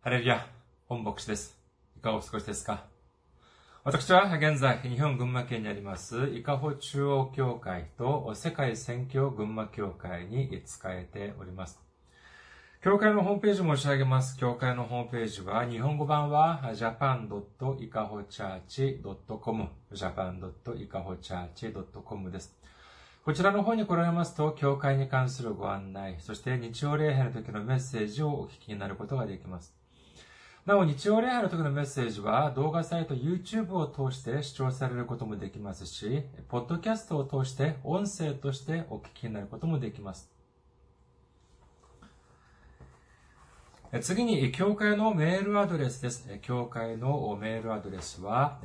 ハレルヤ、本牧師です。いかがお過ごしですか？私は現在、日本群馬県にあります、伊香保中央教会と世界宣教群馬教会に仕えております。教会のホームページを申し上げます。教会のホームページは、日本語版は japan.ikahochurch.com、japan.ikahochurch.com です。こちらの方に来られますと、教会に関するご案内、そして日曜礼拝の時のメッセージをお聞きになることができます。なお、日曜礼拝の時のメッセージは、動画サイト YouTube を通して視聴されることもできますし、ポッドキャストを通して音声としてお聞きになることもできます。次に、教会のメールアドレスです。教会のメールアドレスは、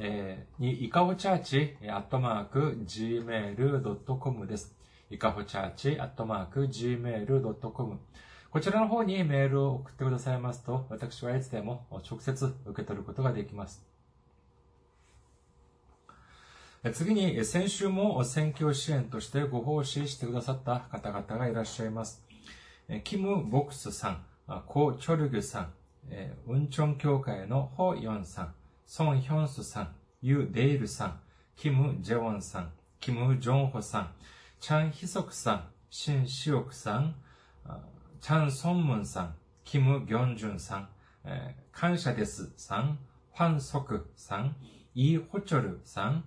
ikahochurch@gmail.com です。ikahochurch@gmail.com。こちらの方にメールを送ってくださいますと、私はいつでも直接受け取ることができます。次に、先週も宣教支援としてご奉仕してくださった方々がいらっしゃいます。キム・ボクスさん。コ・チョルギュさん、ウンチョン教会のホ・ヨンさん、ソン・ヒョンスさん、ユ・デイルさん、キム・ジェウォンさん、キム・ジョンホさん、チャン・ヒソクさん、シン・シオクさん、チャン・ソンムンさん、キム・ギョンジュンさん、感謝ですさん、ファン・ソクさん、イ・ホチョルさん、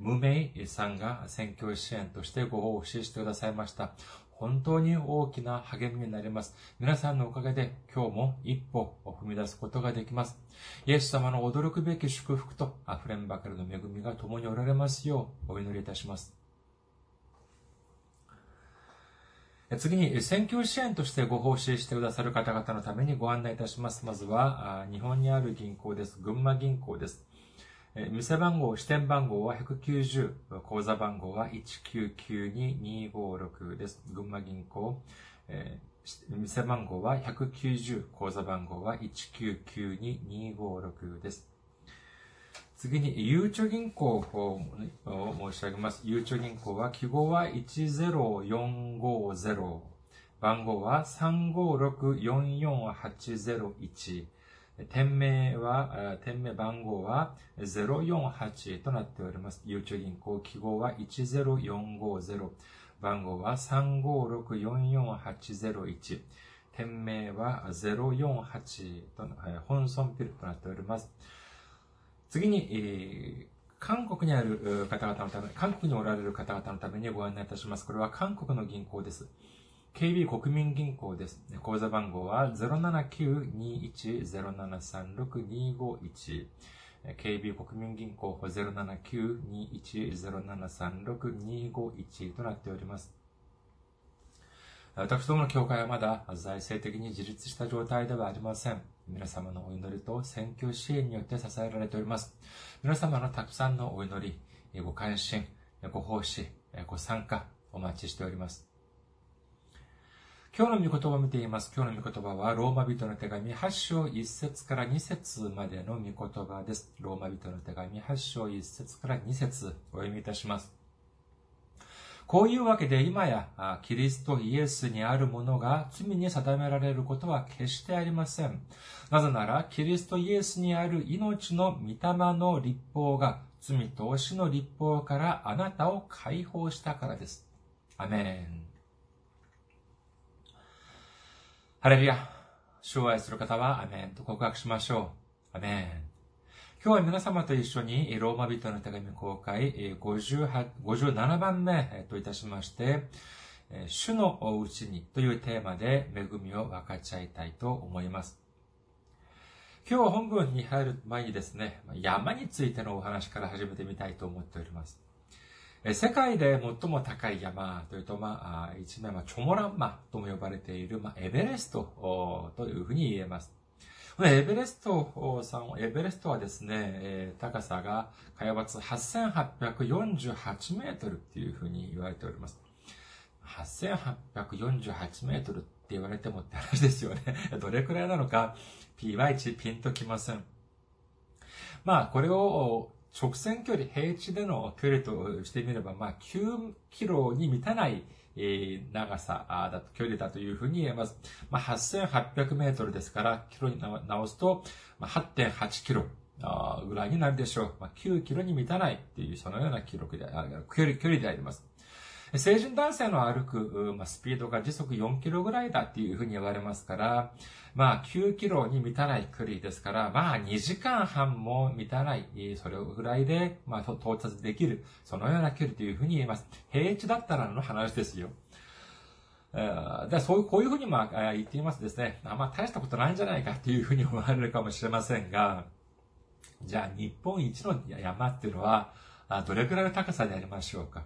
ムメイさんが宣教支援としてご奉仕してくださいました。本当に大きな励みになります。皆さんのおかげで今日も一歩を踏み出すことができます。イエス様の驚くべき祝福と溢れんばかりの恵みが共におられますようお祈りいたします。次に、宣教支援としてご奉仕してくださる方々のためにご案内いたします。まずは、日本にある銀行です。群馬銀行です。店番号、支店番号は190、口座番号は1992256です。群馬銀行、店番号は190、口座番号は1992256です。次に、ゆうちょ銀行を申し上げます。ゆうちょ銀行は記号は10450、番号は35644801。店名番号は048となっております。ゆうちょ銀行、記号は10450。番号は35644801。店名は048と、本村ピルとなっております。次に、韓国にある方々のため、韓国におられる方々のためにご案内いたします。これは韓国の銀行です。KB 国民銀行です。口座番号は 079-21-0736251。KB 国民銀行 079-21-0736251 となっております。私どもの教会はまだ財政的に自立した状態ではありません。皆様のお祈りと宣教支援によって支えられております。皆様のたくさんのお祈り、ご関心、ご奉仕、ご参加、お待ちしております。今日の御言葉を見ています。今日の御言葉は、ローマ人の手紙8章1節から2節までの御言葉です。ローマ人の手紙8章1節から2節お読みいたします。こういうわけで今や、キリストイエスにあるものが罪に定められることは決してありません。なぜなら、キリストイエスにある命の御霊の律法が、罪と死の律法からあなたを解放したからです。アメン。ハレルヤ、主を愛する方はアメンと告白しましょう。アメン。今日は皆様と一緒にローマ人の手紙公開57番目といたしまして、主のうちにというテーマで恵みを分かち合いたいと思います。今日は本文に入る前にですね、山についてのお話から始めてみたいと思っております。世界で最も高い山というと、一名はチョモランマとも呼ばれている、エベレストというふうに言えます。エベレストはですね、高さがかやばつ8848メートルというふうに言われております。8848メートルって言われてもって話ですよね。どれくらいなのか、PY値ピンときません。これを、直線距離、平地での距離としてみれば、9キロに満たない長さだと、距離だというふうに言えます。8800メートルですから、キロに直すと、8.8 キロぐらいになるでしょう。9キロに満たないっていう、そのような距離であります。成人男性の歩く、スピードが時速4キロぐらいだっていうふうに言われますから、9キロに満たない距離ですから、2時間半も満たない、それぐらいで、到達できる、そのような距離というふうに言えます。平地だったらの話ですよ。こういうふうに言っていますですね。大したことないんじゃないかっていうふうに思われるかもしれませんが、じゃあ日本一の山っていうのは、どれくらいの高さでありましょうか。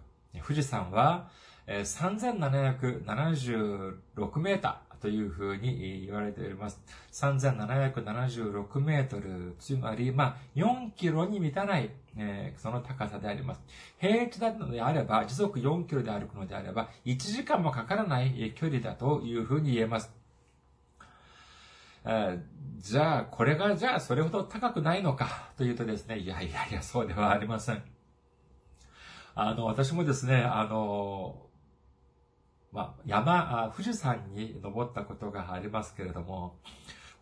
富士山は3776メーターというふうに言われております。3776メートル、つまり、4キロに満たない、その高さであります。平地だのであれば、時速4キロで歩くのであれば、1時間もかからない距離だというふうに言えます。じゃあ、これがじゃあそれほど高くないのかというとですね、いや、そうではありません。私もですね、富士山に登ったことがありますけれども、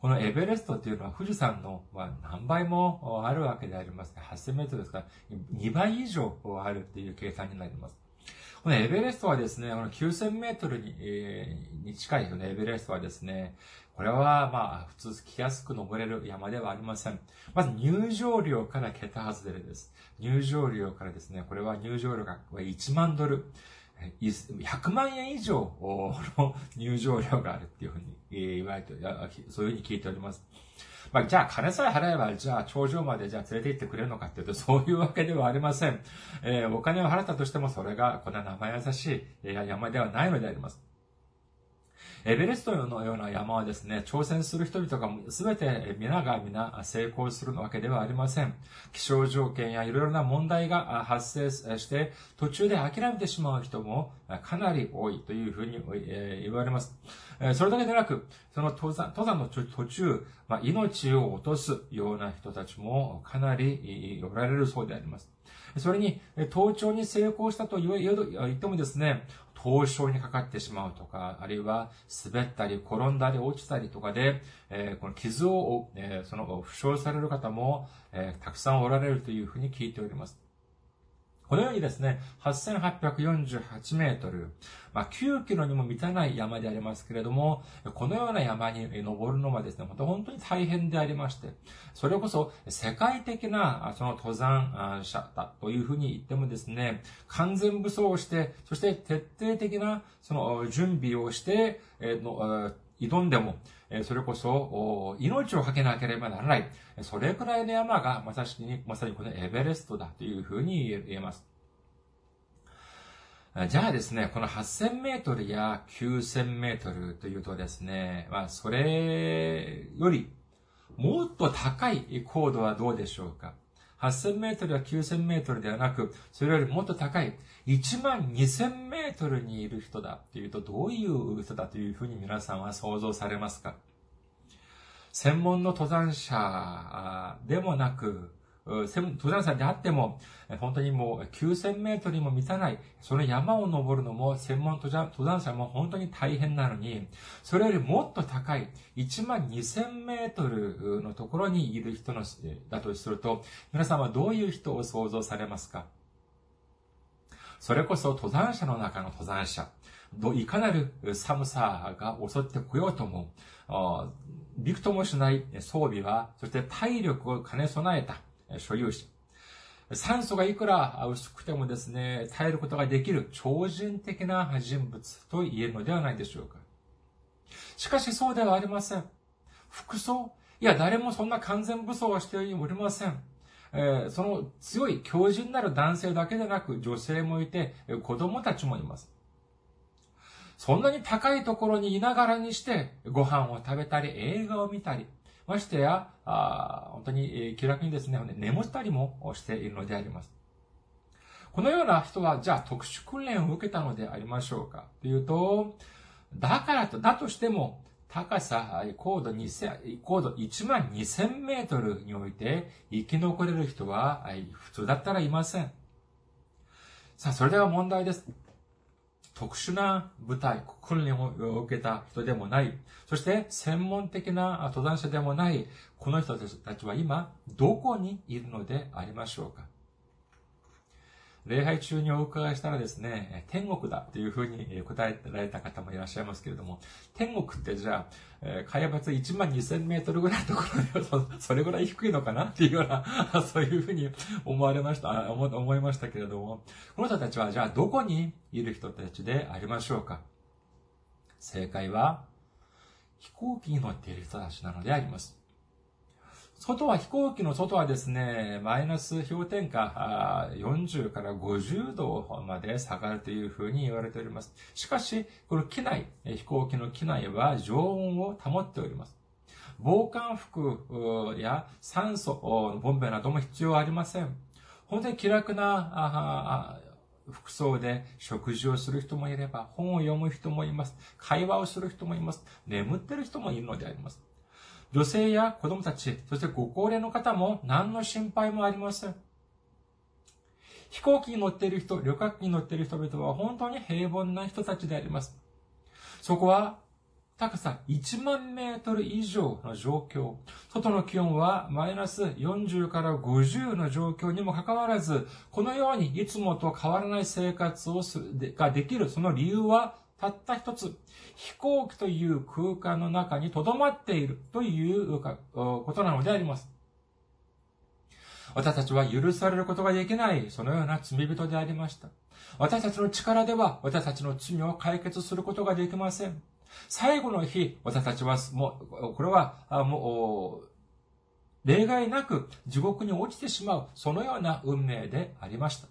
このエベレストというのは富士山の何倍もあるわけであります。8000メートルですから、2倍以上あるという計算になります。このエベレストはですね、9000メートルに近いよね、エベレストはですね、これは普通来やすく登れる山ではありません。まず入場料から桁外れです。入場料からですね、これは入場料が1万ドル、100万円以上の入場料があるっていうふうに言われて、そういうふうに聞いております。じゃあ金さえ払えば、じゃあ頂上までじゃあ連れて行ってくれるのかっていうと、そういうわけではありません。お金を払ったとしても、それがこんな生優しい山ではないのであります。エベレストのような山はですね、挑戦する人々がすべて皆が成功するわけではありません。気象条件やいろいろな問題が発生して、途中で諦めてしまう人もかなり多いというふうに言われます。それだけでなく、その登山の途中、命を落とすような人たちもかなりおられるそうであります。それに、登頂に成功したと言ってもですね、凍傷にかかってしまうとか、あるいは滑ったり転んだり落ちたりとかで、この傷を、その後負傷される方も、たくさんおられるというふうに聞いております。このようにですね、8848メートル、9キロにも満たない山でありますけれども、このような山に登るのはですね、本当に大変でありまして、それこそ世界的なその登山者だというふうに言ってもですね、完全武装をして、そして徹底的なその準備をして、挑んでも、それこそ、命を懸けなければならない。それくらいの山がまさにこのエベレストだというふうに言えます。じゃあですね、この8000メートルや9000メートルというとですね、それよりもっと高い高度はどうでしょうか。8000メートルや9000メートルではなく、それよりもっと高い1万2000メートルにいる人だというと、どういう人だというふうに皆さんは想像されますか？専門の登山者でもなく、登山者であっても、本当にもう9000メートルにも満たない、その山を登るのも、専門登山者も本当に大変なのに、それよりもっと高い1万2000メートルのところにいる人だとすると、皆さんはどういう人を想像されますか？それこそ登山者の中の登山者、いかなる寒さが襲ってこようとも、びくともしない装備は、そして体力を兼ね備えた所有者。酸素がいくら薄くてもですね、耐えることができる超人的な人物と言えるのではないでしょうか。しかしそうではありません。服装？いや、誰もそんな完全武装はしておりません。その強い強靭なる男性だけでなく、女性もいて、子供たちもいます。そんなに高いところにいながらにして、ご飯を食べたり、映画を見たり、ましてや、本当に気楽にですね、眠ったりもしているのであります。このような人は、じゃあ特殊訓練を受けたのでありましょうかというと、だとしても、高さ、高度1万2000メートルにおいて生き残れる人は普通だったらいません。さあ、それでは問題です。特殊な部隊、訓練を受けた人でもない、そして専門的な登山者でもない、この人たちは今、どこにいるのでありましょうか。礼拝中にお伺いしたらですね、天国だというふうに答えられた方もいらっしゃいますけれども、天国ってじゃあ、海抜12000メートルぐらいのところで、それぐらい低いのかなっていうような、そういうふうに思いましたけれども、この人たちはじゃあどこにいる人たちでありましょうか。正解は、飛行機に乗っている人たちなのであります。外は、飛行機の外はですね、マイナス氷点下40から50度まで下がるというふうに言われております。しかし、この機内、飛行機の機内は常温を保っております。防寒服や酸素、ボンベなども必要ありません。本当に気楽な服装で食事をする人もいれば、本を読む人もいます。会話をする人もいます。眠ってる人もいるのであります。女性や子供たち、そしてご高齢の方も何の心配もありません。飛行機に乗っている人、旅客機に乗っている人々は本当に平凡な人たちであります。そこは高さ1万メートル以上の状況、外の気温はマイナス40から50の状況にもかかわらず、このようにいつもと変わらない生活をができるその理由は、たった一つ、飛行機という空間の中に留まっているということなのであります。私たちは許されることができない、そのような罪人でありました。私たちの力では、私たちの罪を解決することができません。最後の日、私たちはもう、これはもう、例外なく地獄に落ちてしまう、そのような運命でありました。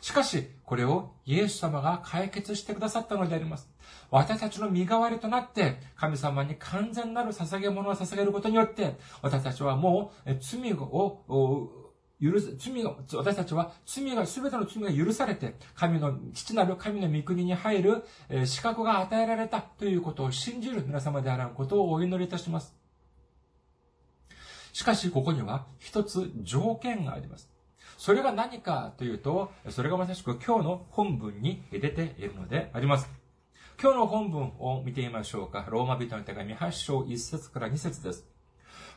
しかし、これをイエス様が解決してくださったのであります。私たちの身代わりとなって、神様に完全なる捧げ物を捧げることによって、私たちはもう私たちは全ての罪が許されて、父なる神の御国に入る資格が与えられたということを信じる皆様であらんことをお祈りいたします。しかし、ここには一つ条件があります。それが何かというと、それがまさしく今日の本文に出ているのであります。今日の本文を見てみましょうか。ローマ人の手紙8章1節から2節です。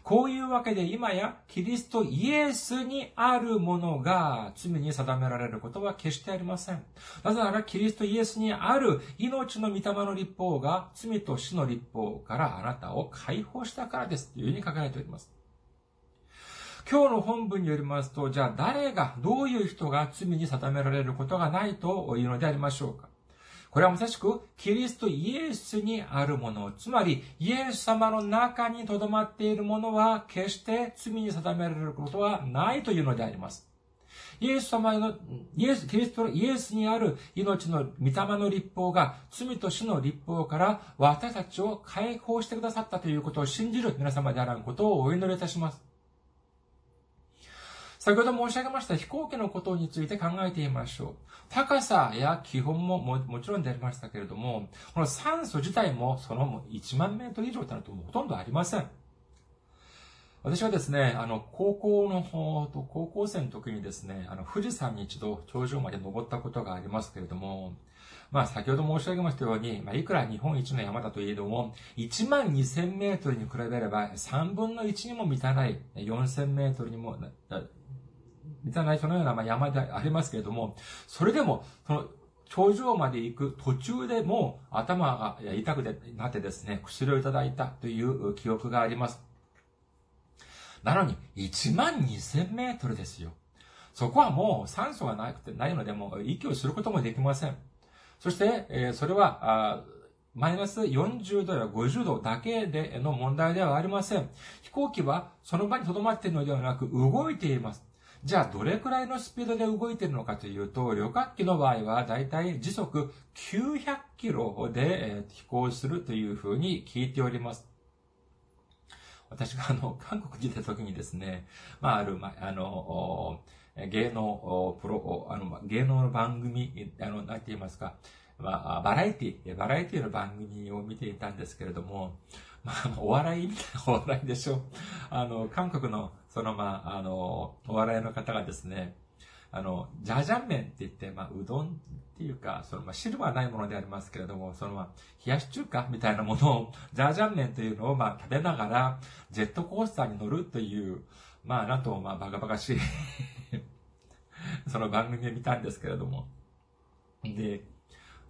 こういうわけで今やキリストイエスにあるものが罪に定められることは決してありません。なぜならキリストイエスにある命の御霊の律法が罪と死の律法からあなたを解放したからですというふうに書かれております。今日の本文によりますと、じゃあ誰が、どういう人が罪に定められることがないというのでありましょうか。これはまさしく、キリストイエスにあるもの、つまりイエス様の中に留まっているものは、決して罪に定められることはないというのであります。キリストイエスにある命の御霊の律法が罪と死の律法から私たちを解放してくださったということを信じる皆様であらんことをお祈りいたします。先ほど申し上げました飛行機のことについて考えてみましょう。高さや気温も もちろんでありましたけれども、この酸素自体もその1万メートル以上となるとほとんどありません。私はですね、高校生の時にですね、富士山に一度頂上まで登ったことがありますけれども、まあ先ほど申し上げましたように、いくら日本一の山だといえども、1万2000メートルに比べれば3分の1にも満たない4000メートルにも、みたいなそのような山でありますけれども、それでも、その頂上まで行く途中でもう頭が痛くなってですね、薬をいただいたという記憶があります。なのに、1万2000メートルですよ。そこはもう酸素がないので、もう息をすることもできません。そして、それは、マイナス40度や50度だけでの問題ではありません。飛行機はその場に留まっているのではなく、動いています。じゃあ、どれくらいのスピードで動いているのかというと、旅客機の場合は、だいたい時速900キロで飛行するというふうに聞いております。私が韓国にいた時にですね、芸能の番組、なんて言いますか、バラエティの番組を見ていたんですけれども、お笑いでしょ。韓国の、お笑いの方がですね、ジャージャン麺って言って、うどんっていうか、汁はないものでありますけれども、冷やし中華みたいなものを、ジャージャン麺というのを、食べながら、ジェットコースターに乗るという、なんと、バカバカしい、その番組を見たんですけれども。で、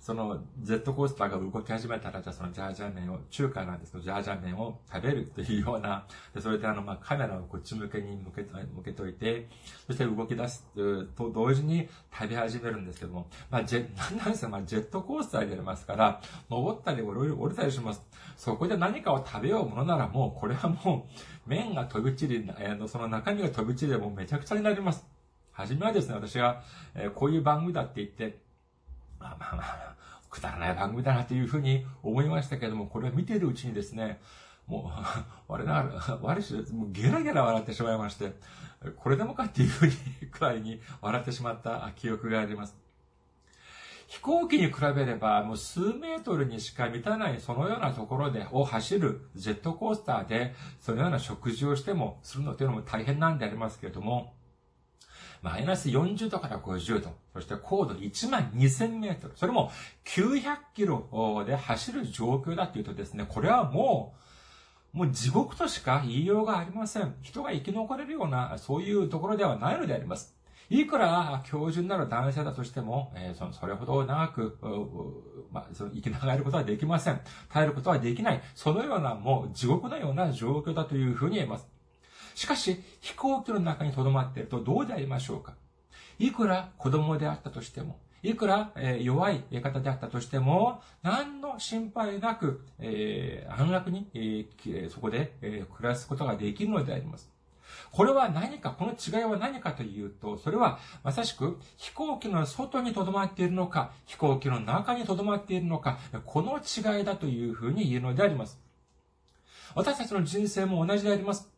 ジェットコースターが動き始めたら、じゃあジャージャー麺を、中華なんですけど、ジャージャー麺を食べるというような、でそれでカメラをこっち向けに向けといて、そして動き出すと同時に食べ始めるんですけども、なんですよ、ジェットコースターでありますから、登ったり降りたりします。そこで何かを食べようものならもう、これはもう、麺が飛び散り、その中身が飛び散りでもうめちゃくちゃになります。はじめはですね、私が、こういう番組だって言って、くだらない番組だなというふうに思いましたけれども、これを見ているうちにですね、もう、我し、もうゲラゲラ笑ってしまいまして、これでもかっていうふうに、くらいに笑ってしまった記憶があります。飛行機に比べれば、もう数メートルにしか満たない、そのようなところを走るジェットコースターで、そのような食事をしても、するのというのも大変なんでありますけれども、マイナス40度から50度。そして高度12000メートル。それも900キロで走る状況だというとですね、これはもう地獄としか言いようがありません。人が生き残れるような、そういうところではないのであります。いくら教授になる男性だとしても、それほど長く、生きながらることはできません。耐えることはできない。そのような、もう地獄のような状況だというふうに言えます。しかし、飛行機の中に留まっているとどうでありましょうか。いくら子供であったとしても、いくら弱い方であったとしても、何の心配なく安楽にそこで暮らすことができるのであります。これは何か、この違いは何かというと、それはまさしく飛行機の外に留まっているのか、飛行機の中に留まっているのか、この違いだというふうに言えるのであります。私たちの人生も同じであります。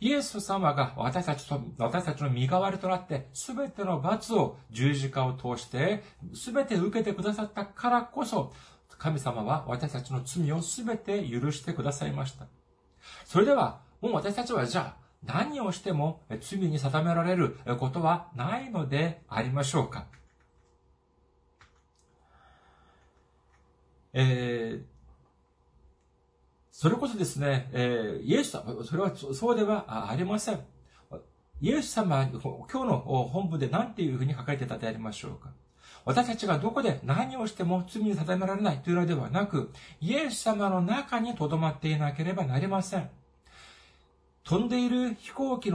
イエス様が私たちの身代わりとなって、すべての罰を十字架を通して、すべて受けてくださったからこそ、神様は私たちの罪をすべて許してくださいました。それでは、もう私たちはじゃあ、何をしても罪に定められることはないのでありましょうか。それこそですね、イエス様、それはそうではありません。イエス様、今日の本文で何ていうふうに書かれていたでありましょうか。私たちがどこで何をしても罪に定められないというのではなく、イエス様の中に留まっていなければなりません。飛んでいる飛行機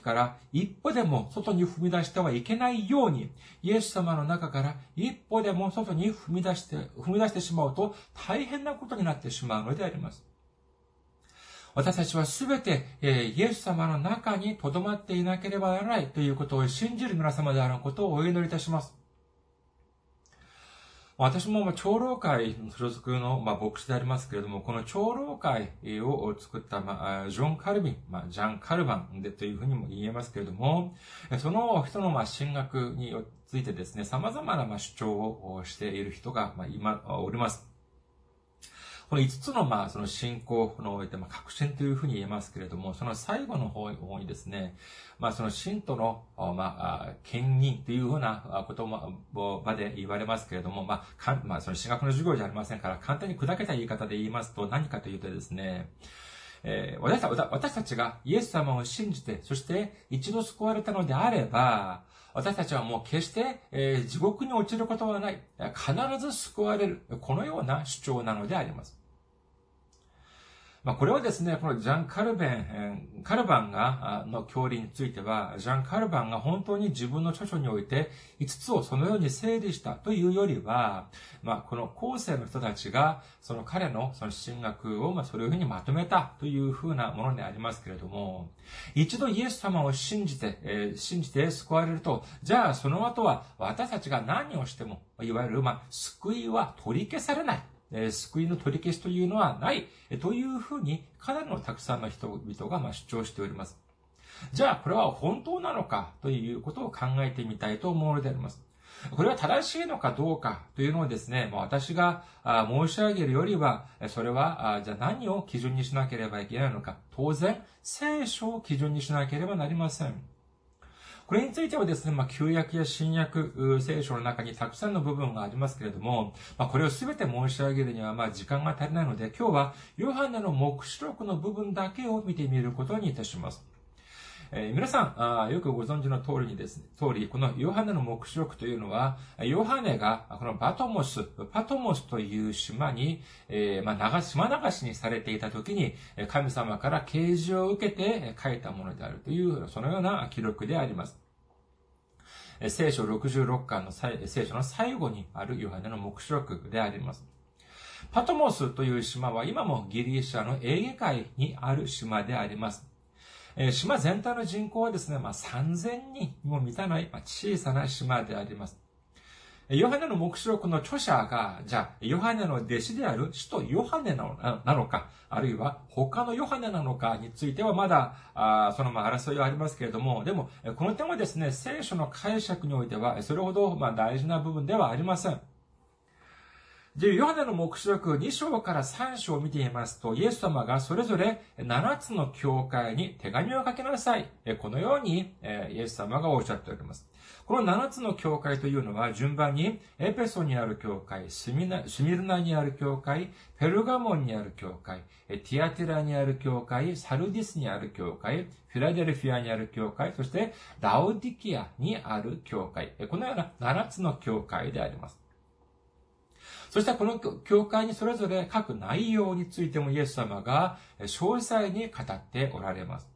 から一歩でも外に踏み出してはいけないように、イエス様の中から一歩でも外に踏み出してしまうと大変なことになってしまうのであります。私たちはすべてイエス様の中に留まっていなければならないということを信じる皆様であることをお祈りいたします。私も長老会所属の牧師でありますけれども、この長老会を作ったジャン・カルバンでというふうにも言えますけれども、その人の神学についてですね、様々な主張をしている人が今おります。この5つのその信仰のおいて確信というふうに言えますけれども、その最後の方にですね、その信徒の権任というようなことまで言われますけれども、その神学の授業じゃありませんから、簡単に砕けた言い方で言いますと、何かというとですね、私たちがイエス様を信じて、そして一度救われたのであれば、私たちはもう決して、地獄に落ちることはない。必ず救われる。このような主張なのであります。これはですね、このジャン・カルバンの教理については、ジャン・カルバンが本当に自分の著書において、5つをそのように整理したというよりは、この後世の人たちが、彼の神学を、そういうふうにまとめたというふうなものでありますけれども、一度イエス様を信じて救われると、じゃあその後は私たちが何をしても、いわゆる、救いは取り消されない。救いの取り消しというのはないというふうにかなりのたくさんの人々が主張しております。じゃあこれは本当なのかということを考えてみたいと思うのであります。これは正しいのかどうかというのをですね、私が申し上げるよりは、それはじゃあ何を基準にしなければいけないのか。当然、聖書を基準にしなければなりません。これについてはですね、旧約や新約聖書の中にたくさんの部分がありますけれども、これをすべて申し上げるには時間が足りないので、今日はヨハネの黙示録の部分だけを見てみることにいたします。皆さん、よくご存知の通りにですね、このヨハネの黙示録というのは、ヨハネがこのパトモスという島に、島流しにされていた時に、神様から啓示を受けて書いたものであるという、そのような記録であります。聖書66巻の聖書の最後にあるヨハネの黙示録であります。パトモスという島は今もギリシャのエーゲ海にある島であります。島全体の人口はですね、3000人も満たない、小さな島であります。ヨハネの黙示録の著者が、じゃあ、ヨハネの弟子である使徒ヨハネなのか、あるいは他のヨハネなのかについてはまだ、争いはありますけれども、でも、この点はですね、聖書の解釈においては、それほど大事な部分ではありません。で、ヨハネの黙示録2章から3章を見ていますと、イエス様がそれぞれ7つの教会に手紙を書きなさい。このようにイエス様がおっしゃっております。この7つの教会というのは順番に、エペソにある教会、スミルナにある教会、ペルガモンにある教会、ティアティラにある教会、サルディスにある教会、フィラデルフィアにある教会、そしてラオディキアにある教会。このような7つの教会であります。そしてこの教会にそれぞれ書く内容についてもイエス様が詳細に語っておられます。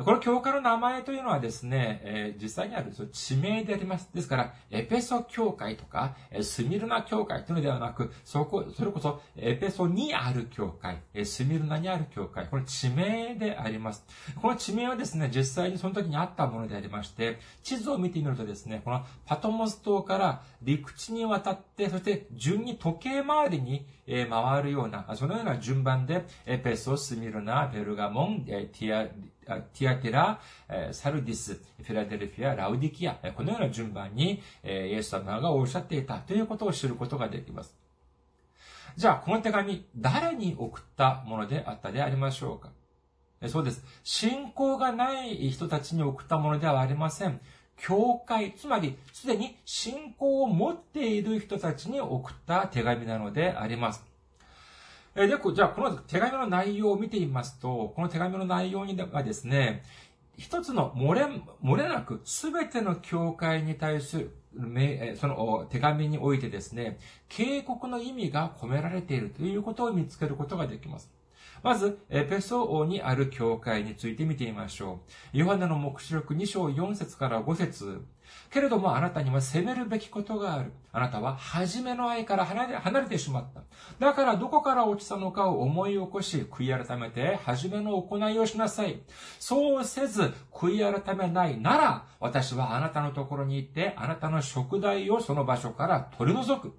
この教会の名前というのはですね、実際にある地名であります。ですから、エペソ教会とか、スミルナ教会というのではなく、それこそエペソにある教会、スミルナにある教会、この地名であります。この地名はですね、実際にその時にあったものでありまして、地図を見てみるとですね、このパトモス島から陸地に渡って、そして順に時計回りに回るような、そのような順番で、エペソ、スミルナ、ペルガモン、ティアテラ、サルディス、フィラデルフィア、ラウディキア、このような順番にイエス様がおっしゃっていたということを知ることができます。じゃあ、この手紙、誰に送ったものであったでありましょうか？そうです。信仰がない人たちに送ったものではありません。教会、つまり、すでに信仰を持っている人たちに送った手紙なのであります。で、じゃあ、この手紙の内容を見てみますと、この手紙の内容にはですね、一つの漏れなくすべての教会に対する、その手紙においてですね、警告の意味が込められているということを見つけることができます。まず、エペソ王にある教会について見てみましょう。ヨハネの黙示録2章4節から5節。けれどもあなたには責めるべきことがある。あなたは初めの愛から離れてしまった。だからどこから落ちたのかを思い起こし、悔い改めて初めの行いをしなさい。そうせず悔い改めないなら、私はあなたのところに行って、あなたの食材をその場所から取り除く。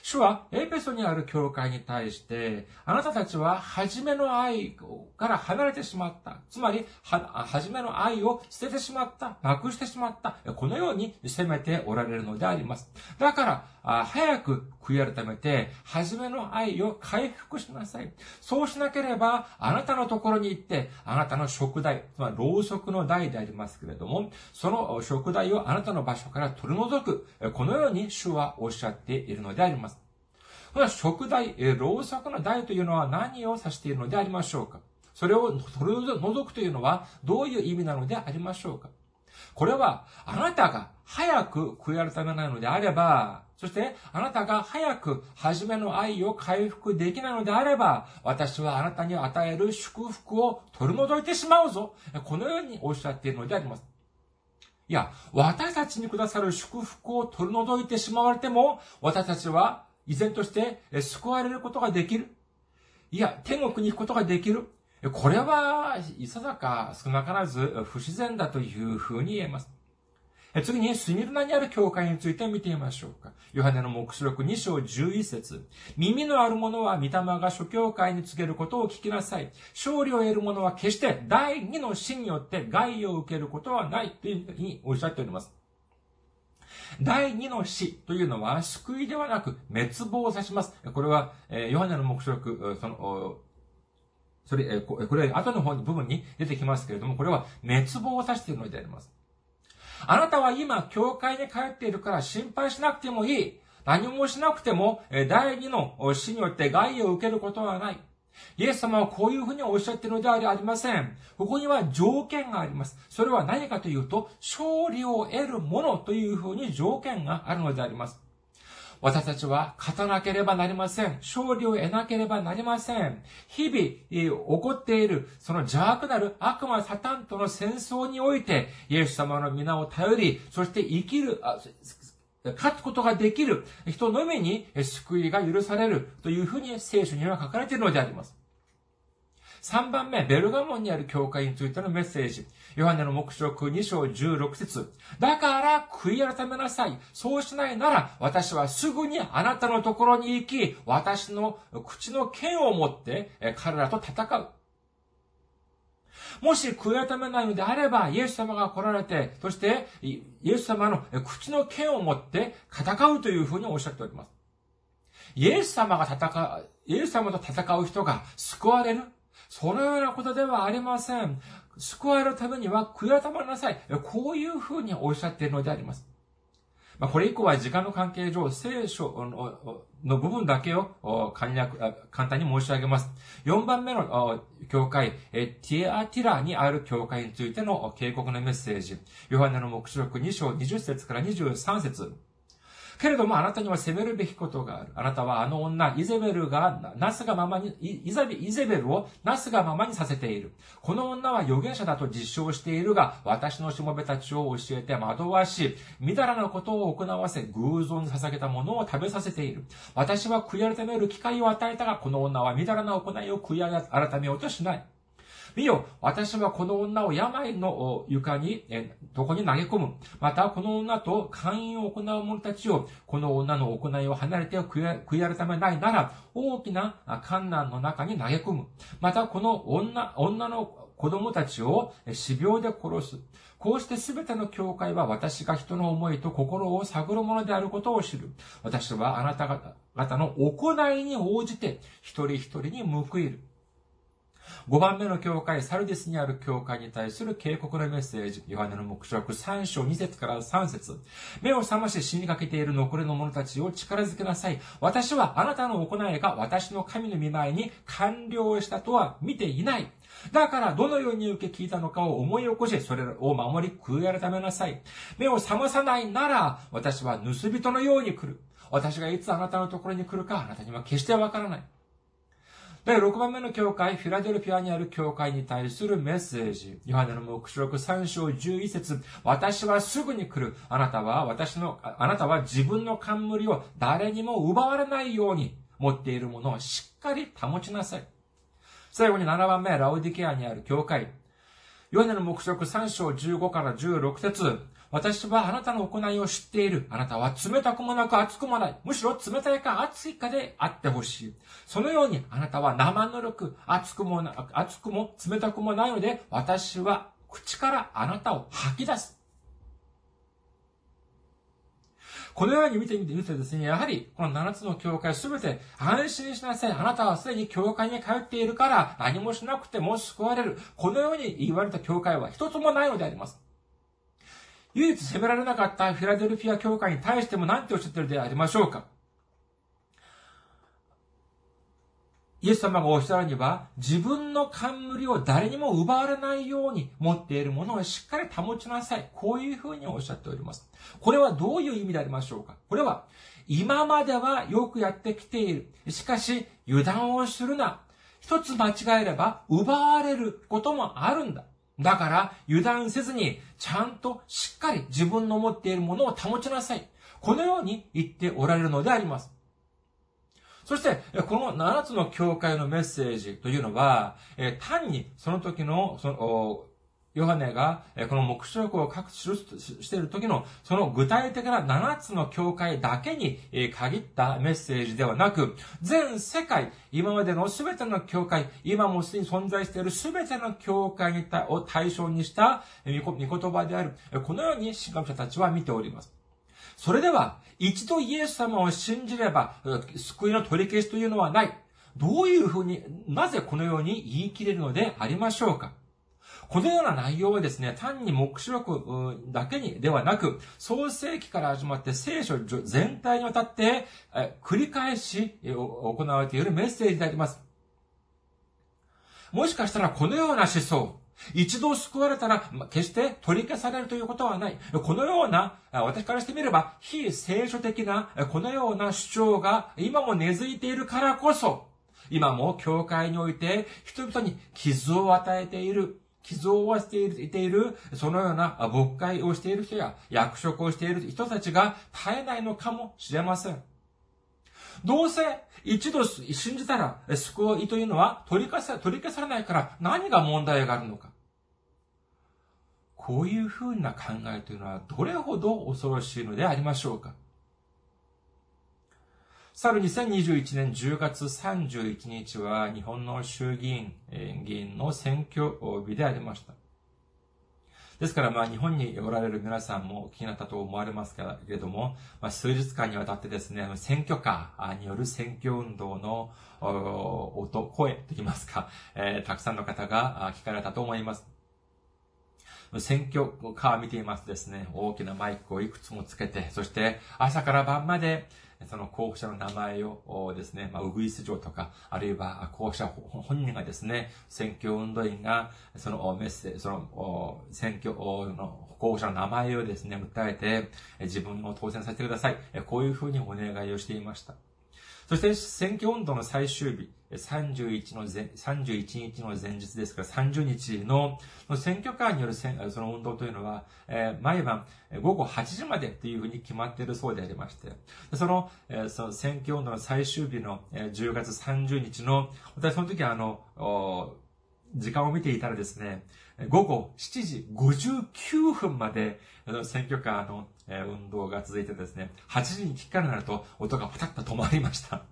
主はエペソにある教会に対して、あなたたちは初めの愛から離れてしまった。つまり、初めの愛を捨ててしまった。なくしてしまった。このように責めておられるのであります。だから、早く悔い改めて、初めの愛を回復しなさい。そうしなければ、あなたのところに行って、あなたの食材、つまりろうそくの台でありますけれども、その食材をあなたの場所から取り除く。このように主はおっしゃっているのであります。この食台、ろうそくの台というのは何を指しているのでありましょうか？それを取り除くというのはどういう意味なのでありましょうか？これは、あなたが早く悔い改めないのであれば、そしてあなたが早く初めの愛を回復できないのであれば、私はあなたに与える祝福を取り除いてしまうぞ。このようにおっしゃっているのであります。いや、私たちにくださる祝福を取り除いてしまわれても、私たちは依然として救われることができる。いや、天国に行くことができる。これは、いささか少なからず不自然だというふうに言えます。次に、スミルナにある教会について見てみましょうか。ヨハネの黙示録2章11節。耳のある者は御霊が諸教会に告げることを聞きなさい。勝利を得る者は決して第二の死によって害を受けることはないというふうにおっしゃっております。第二の死というのは救いではなく滅亡を指します。これは、ヨハネの黙示録、それ、これは後の方の部分に出てきますけれども、これは滅亡を指しているのであります。あなたは今、教会に通っているから心配しなくてもいい。何もしなくても、第二の死によって害を受けることはない。イエス様はこういうふうにおっしゃっているのではありません。ここには条件があります。それは何かというと、勝利を得るものというふうに条件があるのであります。私たちは勝たなければなりません。勝利を得なければなりません。日々起こっている、その邪悪なる悪魔サタンとの戦争において、イエス様の皆を頼り、そして生きる、勝つことができる人のみに救いが許されるというふうに聖書には書かれているのであります。3番目、ベルガモンにある教会についてのメッセージ。ヨハネの黙示録2章16節。だから悔い改めなさい。そうしないなら私はすぐにあなたのところに行き、私の口の剣を持って彼らと戦う。もし悔い改めないのであれば、イエス様が来られて、そしてイエス様の口の剣を持って戦うというふうにおっしゃっております。イエス様と戦う人が救われる。そのようなことではありません。救われるためには悔い改めなさい。こういうふうにおっしゃっているのであります。これ以降は時間の関係上、聖書の部分だけを簡単に申し上げます。4番目の教会、ティアティラにある教会についての警告のメッセージ。ヨハネの黙示録2章20節から23節。けれどもあなたには責めるべきことがある。あなたはあの女、イゼベルをなすがままにさせている。この女は預言者だと実証しているが、私のしもべたちを教えて惑わし、みだらなことを行わせ、偶像に捧げたものを食べさせている。私は悔い改める機会を与えたが、この女はみだらな行いを悔い改めようとしない。見よ、私はこの女を病の床に、床に投げ込む。また、この女と勧誘を行う者たちを、この女の行いを離れて悔い改めないなら、大きな観難の中に投げ込む。また、この女の子供たちを死病で殺す。こうしてすべての教会は私が人の思いと心を探るものであることを知る。私はあなた方の行いに応じて、一人一人に報いる。5番目の教会、サルディスにある教会に対する警告のメッセージ。ヨハネの黙示録3章2節から3節。目を覚まし死にかけている残りの者たちを力づけなさい。私はあなたの行いが私の神の御前に完了したとは見ていない。だからどのように受け聞いたのかを思い起こし、それを守り悔い改めなさい。目を覚まさないなら、私は盗人のように来る。私がいつあなたのところに来るか、あなたには決してわからない。第6番目の教会、フィラデルフィアにある教会に対するメッセージ。ヨハネの黙示録3章11節。私はすぐに来る。あなたは自分の冠を誰にも奪われないように持っているものをしっかり保ちなさい。最後に7番目、ラオディケアにある教会。ヨハネの黙示録3章15から16節。私はあなたの行いを知っている。あなたは冷たくもなく熱くもない。むしろ冷たいか熱いかであってほしい。そのようにあなたは生ぬるく、熱くも冷たくもないので、私は口からあなたを吐き出す。このように見てみるとですね、やはりこの7つの教会すべて安心しなさい。あなたはすでに教会に通っているから何もしなくても救われる。このように言われた教会は一つもないのであります。唯一責められなかったフィラデルフィア教会に対しても何ておっしゃっているでありましょうか。イエス様がおっしゃるには、自分の冠を誰にも奪われないように持っているものをしっかり保ちなさい。こういうふうにおっしゃっております。これはどういう意味でありましょうか。これは、今まではよくやってきている。しかし、油断をするな。一つ間違えれば奪われることもあるんだ。だから、油断せずに、ちゃんとしっかり自分の持っているものを保ちなさい。このように言っておられるのであります。そして、この7つの教会のメッセージというのは、単にその時の、ヨハネがこの黙示録を書くしている時のその具体的な7つの教会だけに限ったメッセージではなく、全世界、今までの全ての教会、今もすでに存在している全ての教会を対象にした御言葉である。このように信者たちは見ております。それでは、一度イエス様を信じれば救いの取り消しというのはない。どういうふうに、なぜこのように言い切れるのでありましょうか。このような内容はですね、単に黙示録だけにではなく、創世記から始まって聖書全体にわたって繰り返し行われているメッセージであります。もしかしたらこのような思想、一度救われたら決して取り消されるということはない。このような、私からしてみれば非聖書的なこのような主張が今も根付いているからこそ、今も教会において人々に傷を与えている、傷を負わせている、そのような牧会をしている人や役職をしている人たちが絶えないのかもしれません。どうせ一度信じたら救いというのは取り消されないから何が問題があるのか。こういうふうな考えというのはどれほど恐ろしいのでありましょうか。去る2021年10月31日は日本の衆議院議員の選挙日でありました。ですから日本におられる皆さんも気になったと思われますけれども、数日間にわたってですね、選挙カーによる選挙運動の音、声といいますか、たくさんの方が聞かれたと思います。選挙カー見ていますとですね、大きなマイクをいくつもつけて、そして朝から晩までその候補者の名前をですね、ウグイス嬢とか、あるいは候補者本人がですね、選挙運動員がその選挙の候補者の名前をですね、訴えて、自分を当選させてください。こういうふうにお願いをしていました。そして選挙運動の最終日、31日の前日ですから、30日の選挙カーによるその運動というのは、毎晩午後8時までというふうに決まっているそうでありまして、その選挙運動の最終日の10月30日の、私その時は時間を見ていたらですね、午後7時59分まで選挙カーの運動が続いてですね、8時に聞かなると音がパタッと止まりました。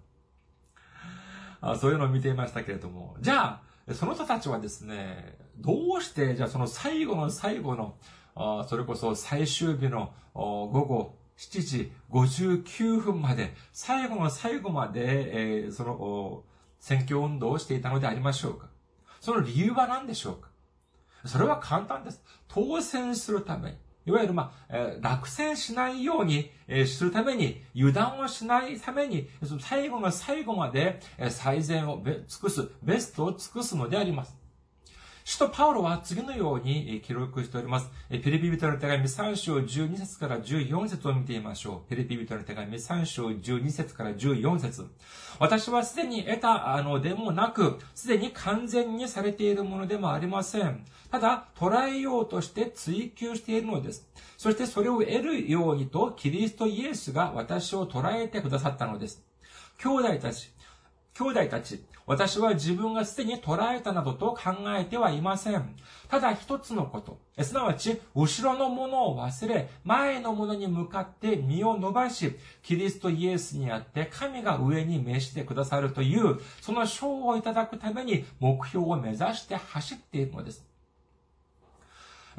そういうのを見ていましたけれども、じゃあ、その人たちはですね、どうして、じゃあその最後の、それこそ最終日の午後7時59分まで、最後の最後まで、その選挙運動をしていたのでありましょうか。その理由は何でしょうか。それは簡単です。当選するために、いわゆる落選しないようにするために、油断をしないために、最後の最後まで最善を尽くす、ベストを尽くすのであります。使徒パウロは次のように記録しております。ピリピ人の手紙3章12節から14節を見てみましょう。ピリピ人の手紙3章12節から14節。私はすでに得たのでもなく、すでに完全にされているものでもありません。ただ、捉えようとして追求しているのです。そしてそれを得るようにと、キリストイエスが私を捉えてくださったのです。兄弟たち、私は自分がすでに捉えたなどと考えてはいません。ただ一つのこと、すなわち後ろのものを忘れ、前のものに向かって身を伸ばし、キリストイエスにあって神が上に召してくださるという、その賞をいただくために目標を目指して走っているのです。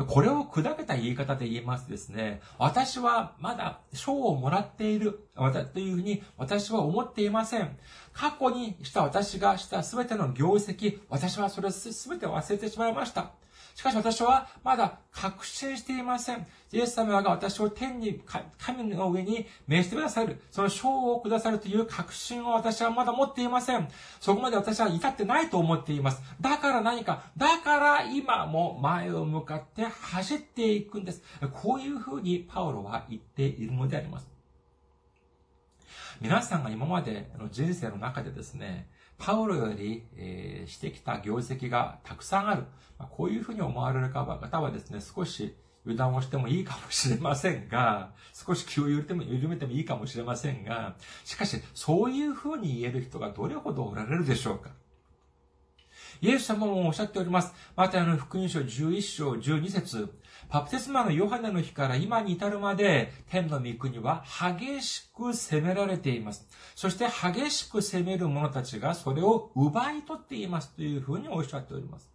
これを砕けた言い方で言いますですね、私はまだ賞をもらっているというふうに私は思っていません。過去にした私がしたすべての業績、私はそれすべて忘れてしまいました。しかし私はまだ確信していません。イエス様が私を天に、神の上に召してくださる、その賞をくださるという確信を私はまだ持っていません。そこまで私は至ってないと思っています。だから今も前を向かって走っていくんです。こういうふうにパウロは言っているのであります。皆さんが今までの人生の中でですね、パウロより、してきた業績がたくさんある。こういうふうに思われる方はですね、少し油断をしてもいいかもしれませんが、少し気を緩めてもいいかもしれませんが、しかし、そういうふうに言える人がどれほどおられるでしょうか。イエス様もおっしゃっております。マタイの福音書11章12節。バプテスマのヨハネの日から今に至るまで、天の御国は激しく責められています。そして激しく責める者たちがそれを奪い取っていますというふうにおっしゃっております。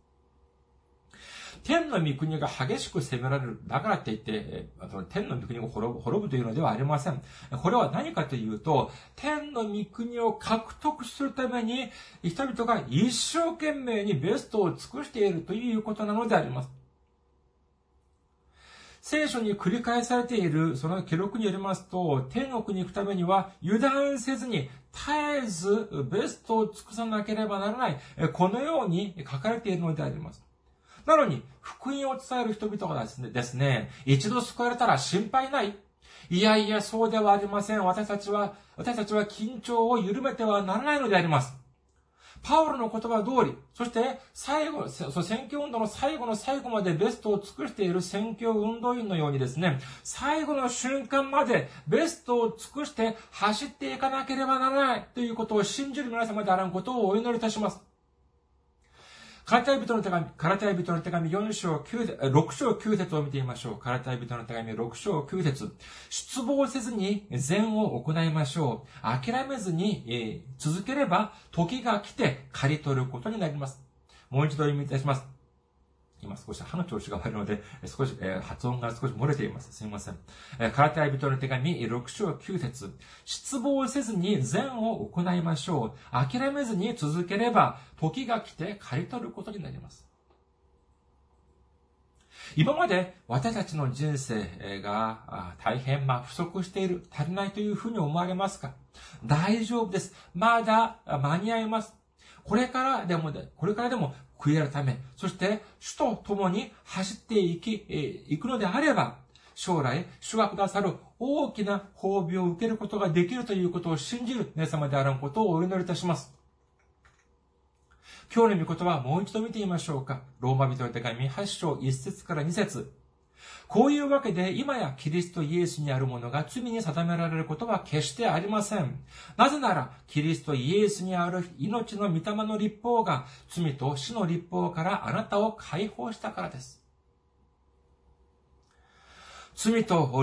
天の御国が激しく責められる。だからって言って、天の御国を滅ぶというのではありません。これは何かというと、天の御国を獲得するために、人々が一生懸命にベストを尽くしているということなのであります。聖書に繰り返されているその記録によりますと、天国に行くためには油断せずに絶えずベストを尽くさなければならない。このように書かれているのであります。なのに、福音を伝える人々がですね、一度救われたら心配ない。いやいや、そうではありません。私たちは緊張を緩めてはならないのであります。パウロの言葉通り、そして宣教運動の最後の最後までベストを尽くしている宣教運動員のようにですね、最後の瞬間までベストを尽くして走っていかなければならないということを信じる皆様であらんことをお祈りいたします。カラテヤ人の手紙6章9節を見てみましょう。カラテヤ人の手紙6章9節。失望せずに善を行いましょう。諦めずに続ければ時が来て刈り取ることになります。もう一度読みいたします。今少し歯の調子が悪いので、発音が少し漏れています。すみません。カラテヤ人の手紙6章9節。失望せずに善を行いましょう。諦めずに続ければ、時が来て刈り取ることになります。今まで私たちの人生が大変不足している、足りないというふうに思われますか？大丈夫です。まだ間に合います。これからでも、悔い改め、そして主と共に走っていくのであれば、将来主がくださる大きな褒美を受けることができるということを信じる皆様であらんことをお祈りいたします。今日の御言葉はもう一度見てみましょうか。ローマ人の手紙8章1節から2節。こういうわけで、今やキリストイエスにあるものが罪に定められることは決してありません。なぜなら、キリストイエスにある命の御霊の律法が、罪と死の律法からあなたを解放したからです。罪と死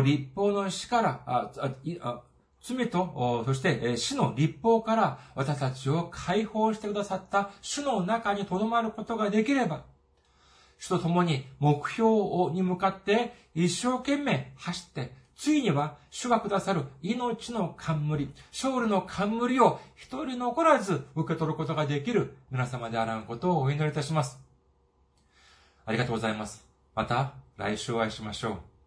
の律法から私たちを解放してくださった主の中に留まることができれば、主と共に目標に向かって一生懸命走って、ついには主がくださる命の冠、勝利の冠を一人残らず受け取ることができる皆様であらんことをお祈りいたします。ありがとうございます。また来週お会いしましょう。